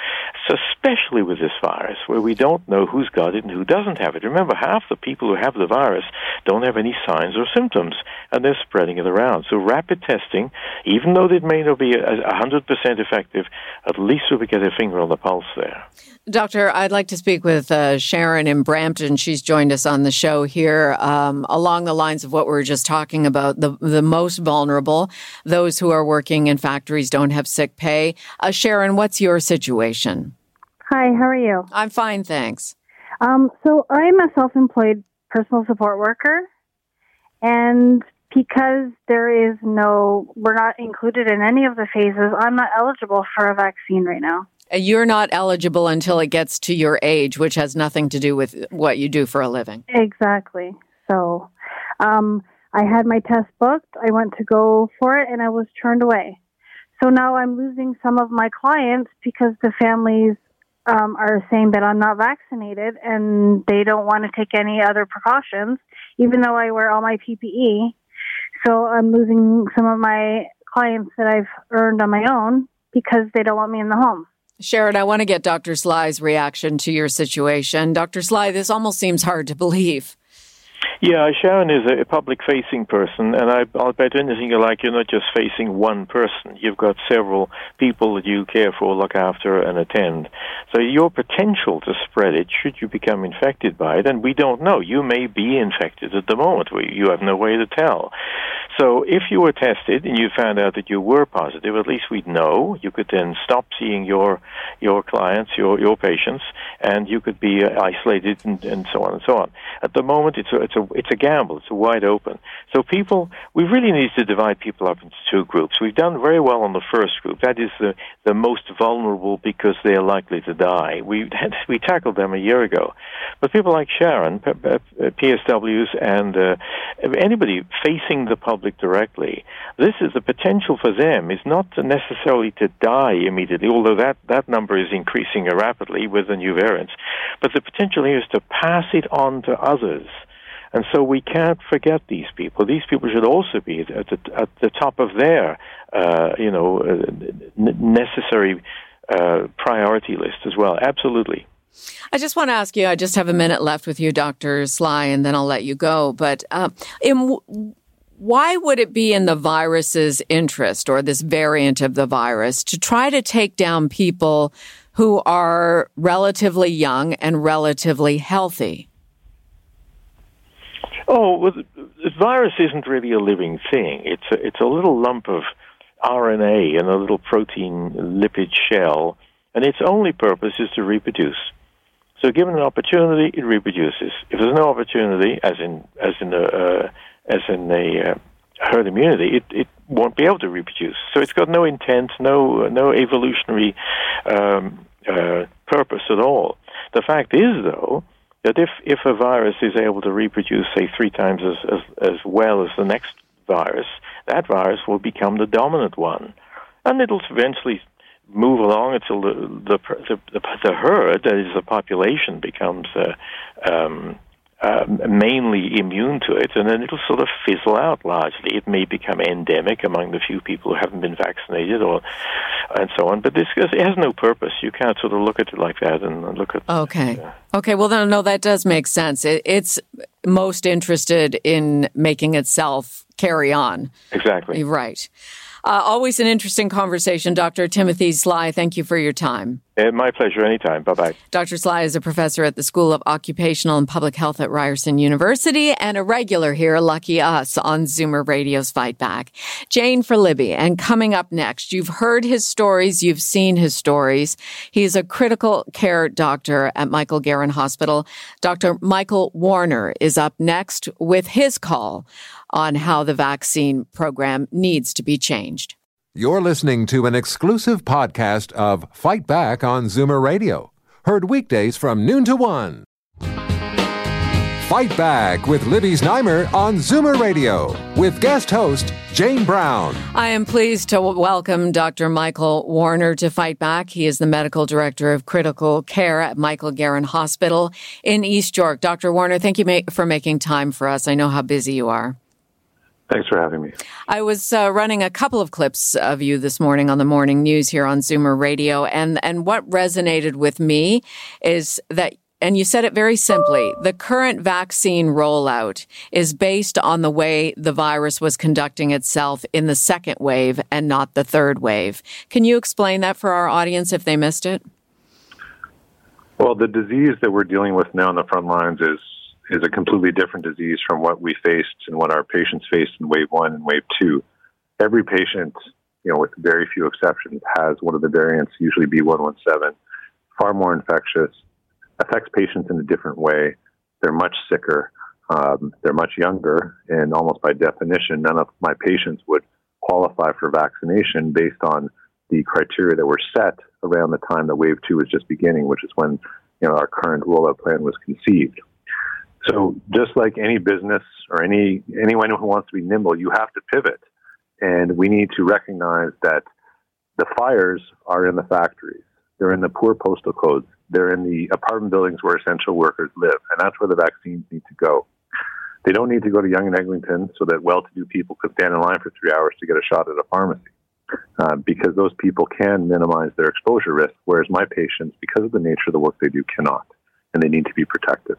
so especially with this virus, where we don't know who's got it and who doesn't have it. Remember, half the people who have the virus don't have any signs or symptoms, and they're spreading it around. So rapid testing, even though it may not be one hundred percent effective, at least we get a finger on the pulse there. Doctor, I'd like to speak with uh, Sharon in Brampton. She's joined us on the show here um, along the lines of what we were just talking about, the, the most vulnerable. Those who are working in factories don't have sick pay. Uh, Sharon, what's your situation? Hi, how are you? I'm fine, thanks. Um, so I'm a self-employed personal support worker, and because there is no, we're not included in any of the phases, I'm not eligible for a vaccine right now. You're not eligible until it gets to your age, which has nothing to do with what you do for a living. Exactly. So, um... I had my test booked, I went to go for it, and I was turned away. So now I'm losing some of my clients because the families um, are saying that I'm not vaccinated and they don't want to take any other precautions, even though I wear all my P P E. So I'm losing some of my clients that I've earned on my own because they don't want me in the home. Sharon, I want to get Doctor Sly's reaction to your situation. Doctor Sly, this almost seems hard to believe. Yeah, Sharon is a public-facing person, and I, I'll bet anything you like, you're not just facing one person. You've got several people that you care for, look after, and attend. So your potential to spread it, should you become infected by it, and we don't know. You may be infected at the moment. We, you have no way to tell. So if you were tested and you found out that you were positive, at least we'd know. You could then stop seeing your your clients, your, your patients, and you could be isolated and, and so on and so on. At the moment, it's a, it's a It's a gamble. It's a wide open. So people, we really need to divide people up into two groups. We've done very well on the first group. That is the, the most vulnerable because they are likely to die. We had, we tackled them a year ago. But people like Sharon, P S Ws, and uh, anybody facing the public directly, this is the potential for them is not necessarily to die immediately, although that, that number is increasing rapidly with the new variants. But the potential here is to pass it on to others. And so we can't forget these people. These people should also be at the, at the top of their, uh, you know, uh, necessary uh, priority list as well. Absolutely. I just want to ask you, I just have a minute left with you, Doctor Sly, and then I'll let you go. But uh, in, why would it be in the virus's interest, or this variant of the virus, to try to take down people who are relatively young and relatively healthy? Oh, well, the virus isn't really a living thing. It's a, it's a little lump of R N A in a little protein lipid shell, and its only purpose is to reproduce. So given an opportunity, it reproduces. If there's no opportunity, as in as in a, uh, as in a uh, herd immunity, it, it won't be able to reproduce. So it's got no intent, no, no evolutionary um, uh, purpose at all. The fact is, though, that if, if a virus is able to reproduce, say, three times as, as, as well as the next virus, that virus will become the dominant one. And it'll eventually move along until the the, the, the herd, that is the population, becomes uh, um, uh, mainly immune to it, and then it'll sort of fizzle out largely. It may become endemic among the few people who haven't been vaccinated or and so on. But this it has no purpose. You can't sort of look at it like that and look at... Okay. Uh, Okay, well, no, no, that does make sense. It, it's most interested in making itself carry on. Exactly. Right. Uh, always an interesting conversation, Doctor Timothy Sly. Thank you for your time. My pleasure. Anytime. Bye-bye. Doctor Sly is a professor at the School of Occupational and Public Health at Ryerson University and a regular here, lucky us, on Zoomer Radio's Fight Back. Jane for Libby. And coming up next, you've heard his stories. You've seen his stories. He's a critical care doctor at Michael Garron Hospital. Doctor Michael Warner is up next with his call on how the vaccine program needs to be changed. You're listening to an exclusive podcast of Fight Back on Zoomer Radio. Heard weekdays from noon to one. Fight Back with Libby Znaimer on Zoomer Radio with guest host Jane Brown. I am pleased to welcome Doctor Michael Warner to Fight Back. He is the medical director of critical care at Michael Garron Hospital in East York. Doctor Warner, thank you for making time for us. I know how busy you are. Thanks for having me. I was uh, running a couple of clips of you this morning on the morning news here on Zoomer Radio, and, and what resonated with me is that, and you said it very simply, the current vaccine rollout is based on the way the virus was conducting itself in the second wave and not the third wave. Can you explain that for our audience if they missed it? Well, the disease that we're dealing with now on the front lines is is a completely different disease from what we faced and what our patients faced in wave one and wave two. Every patient, you know, with very few exceptions, has one of the variants, usually B one one seven, far more infectious, affects patients in a different way. They're much sicker. Um, they're much younger. And almost by definition, none of my patients would qualify for vaccination based on the criteria that were set around the time that wave two was just beginning, which is when, you know, our current rollout plan was conceived. So just like any business or any anyone who wants to be nimble, you have to pivot. And we need to recognize that the fires are in the factories. They're in the poor postal codes. They're in the apartment buildings where essential workers live, and that's where the vaccines need to go. They don't need to go to Young and Eglinton so that well-to-do people could stand in line for three hours to get a shot at a pharmacy, uh, because those people can minimize their exposure risk, whereas my patients, because of the nature of the work they do, cannot, and they need to be protected.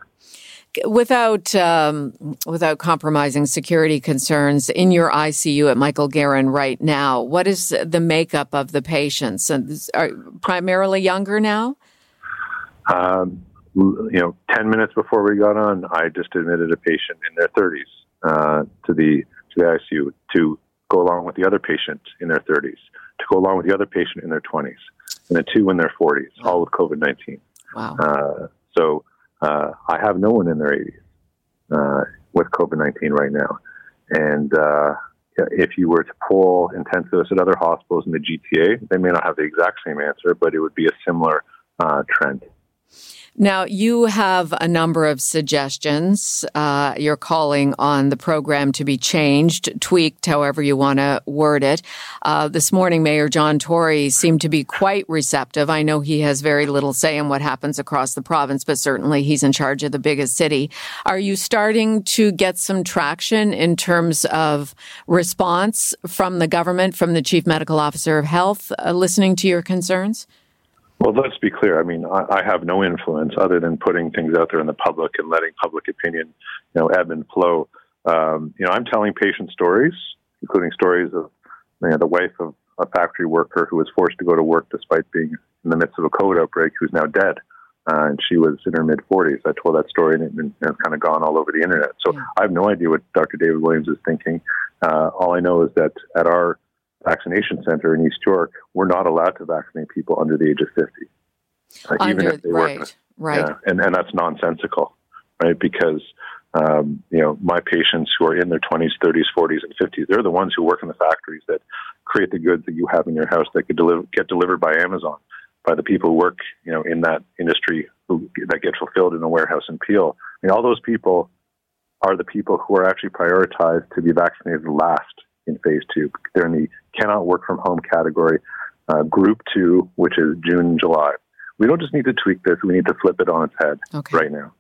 Without um, without compromising security concerns, in your I C U at Michael Garron right now, what is the makeup of the patients? Are primarily younger now? Um, you know, ten minutes before we got on, I just admitted a patient in their thirties uh, to the to the I C U to go along with the other patient in their thirties, to go along with the other patient in their twenties, and then two in their forties, all with COVID nineteen. Wow. Uh, so uh, I have no one in their eighties uh, with COVID nineteen right now. And uh, if you were to poll intensivists at other hospitals in the G T A, they may not have the exact same answer, but it would be a similar uh, trend. Now, you have a number of suggestions. Uh, you're calling on the program to be changed, tweaked, however you want to word it. Uh, this morning, Mayor John Tory seemed to be quite receptive. I know he has very little say in what happens across the province, but certainly he's in charge of the biggest city. Are you starting to get some traction in terms of response from the government, from the Chief Medical Officer of Health, uh, listening to your concerns? Well, let's be clear. I mean, I, I have no influence other than putting things out there in the public and letting public opinion, you know, ebb and flow. Um, you know, I'm telling patient stories, including stories of, you know, the wife of a factory worker who was forced to go to work despite being in the midst of a COVID outbreak, who's now dead. Uh, and she was in her mid-forties. I told that story, and it's been, and kind of gone all over the internet. So yeah. I have no idea what Doctor David Williams is thinking. Uh, all I know is that at our vaccination center in East York, we're not allowed to vaccinate people under the age of fifty. Like, under, even if they right, work, right. Yeah, and, and that's nonsensical, right? Because, um, you know, my patients who are in their twenties, thirties, forties, and fifties, they're the ones who work in the factories that create the goods that you have in your house that could deliver, get delivered by Amazon, by the people who work, you know, in that industry who, that get fulfilled in a warehouse in Peel. I mean, all those people are the people who are actually prioritized to be vaccinated last in phase two. They're in the cannot work from home category, uh, group two, which is June and July. We don't just need to tweak this. We need to flip it on its head okay. right now.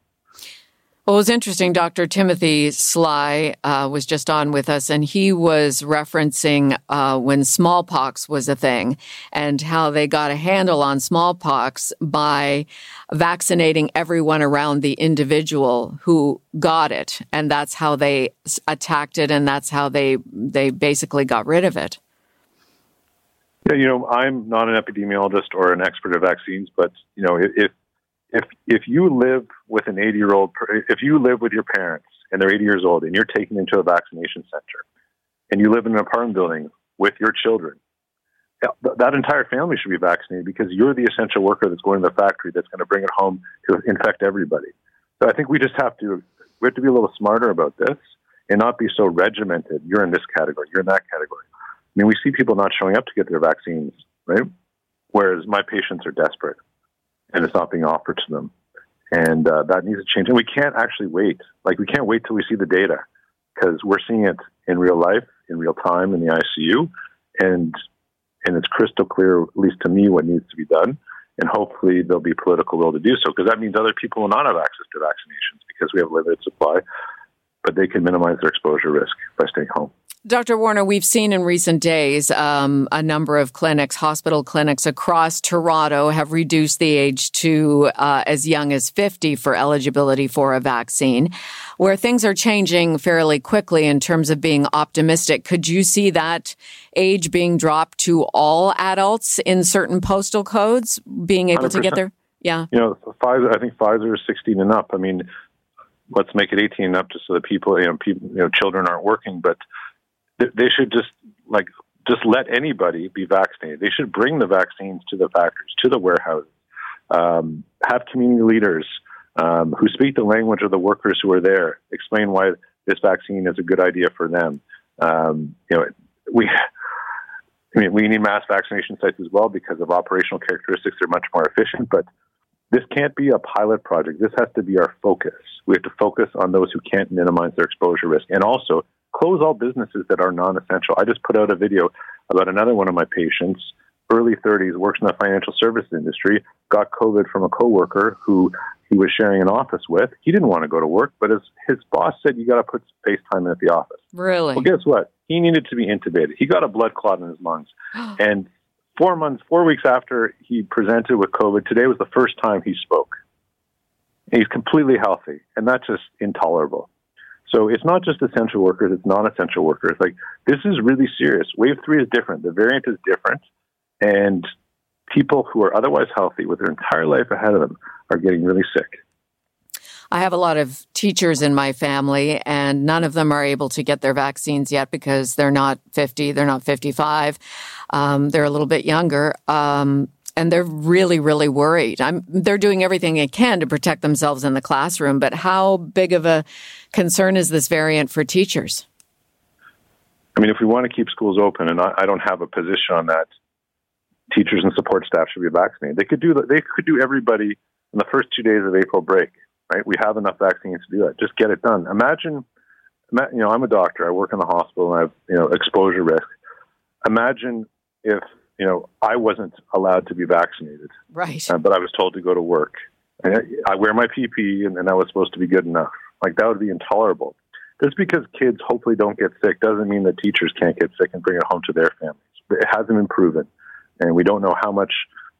Well, it was interesting. Doctor Timothy Sly uh, was just on with us, and he was referencing uh, when smallpox was a thing and how they got a handle on smallpox by vaccinating everyone around the individual who got it. And that's how they attacked it, and that's how they, they basically got rid of it. Yeah, you know, I'm not an epidemiologist or an expert of vaccines, but, you know, if If if you live with an eighty-year-old, if you live with your parents and they're eighty years old and you're taken into a vaccination center and you live in an apartment building with your children, that entire family should be vaccinated because you're the essential worker that's going to the factory that's going to bring it home to infect everybody. So I think we just have to, we have to be a little smarter about this and not be so regimented. You're in this category, you're in that category. I mean, we see people not showing up to get their vaccines, right? Whereas my patients are desperate, and it's not being offered to them. And uh, that needs to change. And we can't actually wait. Like, we can't wait till we see the data, because we're seeing it in real life, in real time, in the I C U. And and it's crystal clear, at least to me, what needs to be done. And hopefully there'll be political will to do so, because that means other people will not have access to vaccinations because we have limited supply, but they can minimize their exposure risk by staying home. Doctor Warner, we've seen in recent days um, a number of clinics, hospital clinics across Toronto have reduced the age to uh, as young as fifty for eligibility for a vaccine, where things are changing fairly quickly in terms of being optimistic. Could you see that age being dropped to all adults in certain postal codes being able one hundred percent to get there? Yeah. You know, Pfizer, I think Pfizer is sixteen and up. I mean, let's make it eighteen and up just so that people, you know, people, you know, children aren't working, but they should just like just let anybody be vaccinated. They should bring the vaccines to the factories, to the warehouses, um, have community leaders um, who speak the language of the workers who are there, explain why this vaccine is a good idea for them. Um, you know, we, I mean, we need mass vaccination sites as well because of operational characteristics. They're much more efficient, but this can't be a pilot project. This has to be our focus. We have to focus on those who can't minimize their exposure risk, and also close all businesses that are non-essential. I just put out a video about another one of my patients early thirties, works in the financial services industry, got COVID from a coworker who he was sharing an office with. He didn't want to go to work, but his, his boss said, you got to put space time in at the office. Really? Well, guess what? He needed to be intubated. He got a blood clot in his lungs. And four months, four weeks after he presented with COVID, today was the first time he spoke. And he's completely healthy, and that's just intolerable. So it's not just essential workers, it's non-essential workers. Like, this is really serious. Wave three is different. The variant is different. And people who are otherwise healthy with their entire life ahead of them are getting really sick. I have a lot of teachers in my family, and none of them are able to get their vaccines yet because they're not fifty, they're not fifty-five. Um, they're a little bit younger. Um And they're really, really worried. I'm, they're doing everything they can to protect themselves in the classroom, but how big of a concern is this variant for teachers? I mean, if we want to keep schools open, and I, I don't have a position on that, teachers and support staff should be vaccinated. They could do They could do everybody in the first two days of April break, right? We have enough vaccines to do that. Just get it done. Imagine, you know, I'm a doctor. I work in the hospital, and I have, you know, exposure risk. Imagine if... You know, I wasn't allowed to be vaccinated, right? Uh, but I was told to go to work. And I, I wear my P P E, and, and I was supposed to be good enough. Like, that would be intolerable. Just because kids hopefully don't get sick doesn't mean that teachers can't get sick and bring it home to their families. It hasn't been proven, and we don't know how much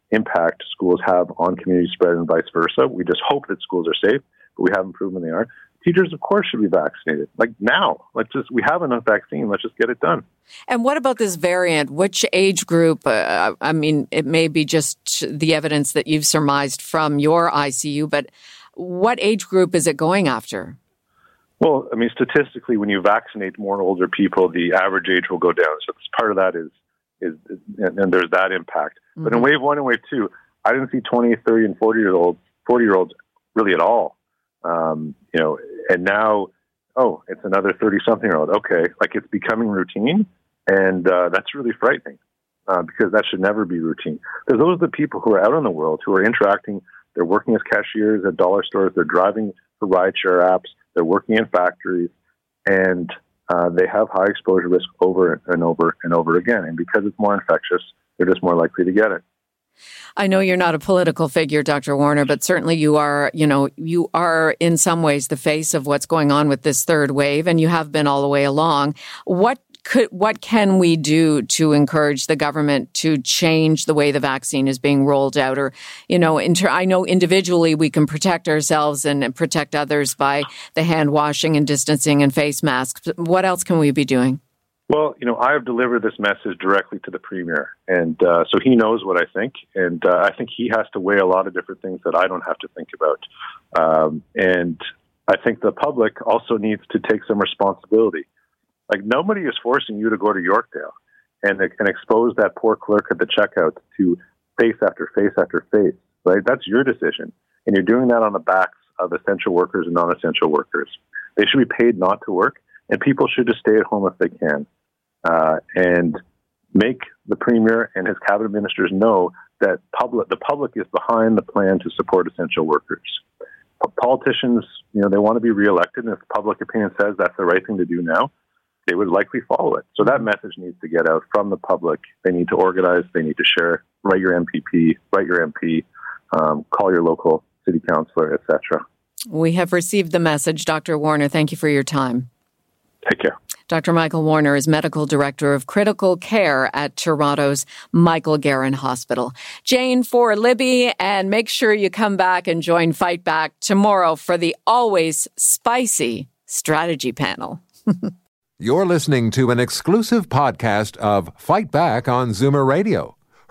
impact schools have on community spread and vice versa. We just hope that schools are safe, but we haven't proven they are. Teachers, of course, should be vaccinated. Like, now, let's just, we have enough vaccine. Let's just get it done. And what about this variant? Which age group? Uh, I mean, it may be just the evidence that you've surmised from your I C U, but what age group is it going after? Well, I mean, statistically, when you vaccinate more older people, the average age will go down. So part of that is, is and, and there's that impact. Mm-hmm. But in wave one and wave two, I didn't see twenty, thirty, and forty-year-olds, forty-year-olds really at all. Um, you know, and now, oh, it's another thirty-something-year-old. Okay, like, it's becoming routine, and uh, that's really frightening uh, because that should never be routine. Because those are the people who are out in the world, who are interacting. They're working as cashiers at dollar stores. They're driving for rideshare apps. They're working in factories, and uh, they have high exposure risk over and over and over again. And because it's more infectious, they're just more likely to get it. I know you're not a political figure, Doctor Warner, but certainly you are, you know, you are in some ways the face of what's going on with this third wave, and you have been all the way along. What could, what can we do to encourage the government to change the way the vaccine is being rolled out? Or, you know, inter- I know individually we can protect ourselves and, and protect others by the hand washing and distancing and face masks. What else can we be doing? Well, you know, I have delivered this message directly to the premier, and uh, so he knows what I think, and uh, I think he has to weigh a lot of different things that I don't have to think about. Um, and I think the public also needs to take some responsibility. Like, nobody is forcing you to go to Yorkdale and, and expose that poor clerk at the checkout to face after face after face, right? That's your decision, and you're doing that on the backs of essential workers and non-essential workers. They should be paid not to work. And people should just stay at home if they can, uh, and make the premier and his cabinet ministers know that public, the public is behind the plan to support essential workers. Politicians, you know, they want to be reelected, and if public opinion says that's the right thing to do now, they would likely follow it. So that message needs to get out from the public. They need to organize. They need to share. Write your M P P. Write your M P. Um, call your local city councillor, et cetera. We have received the message, Doctor Warner. Thank you for your time. Take care. Doctor Michael Warner is Medical Director of Critical Care at Toronto's Michael Garron Hospital. Jane for Libby, and make sure you come back and join Fight Back tomorrow for the always spicy strategy panel. You're listening to an exclusive podcast of Fight Back on Zoomer Radio.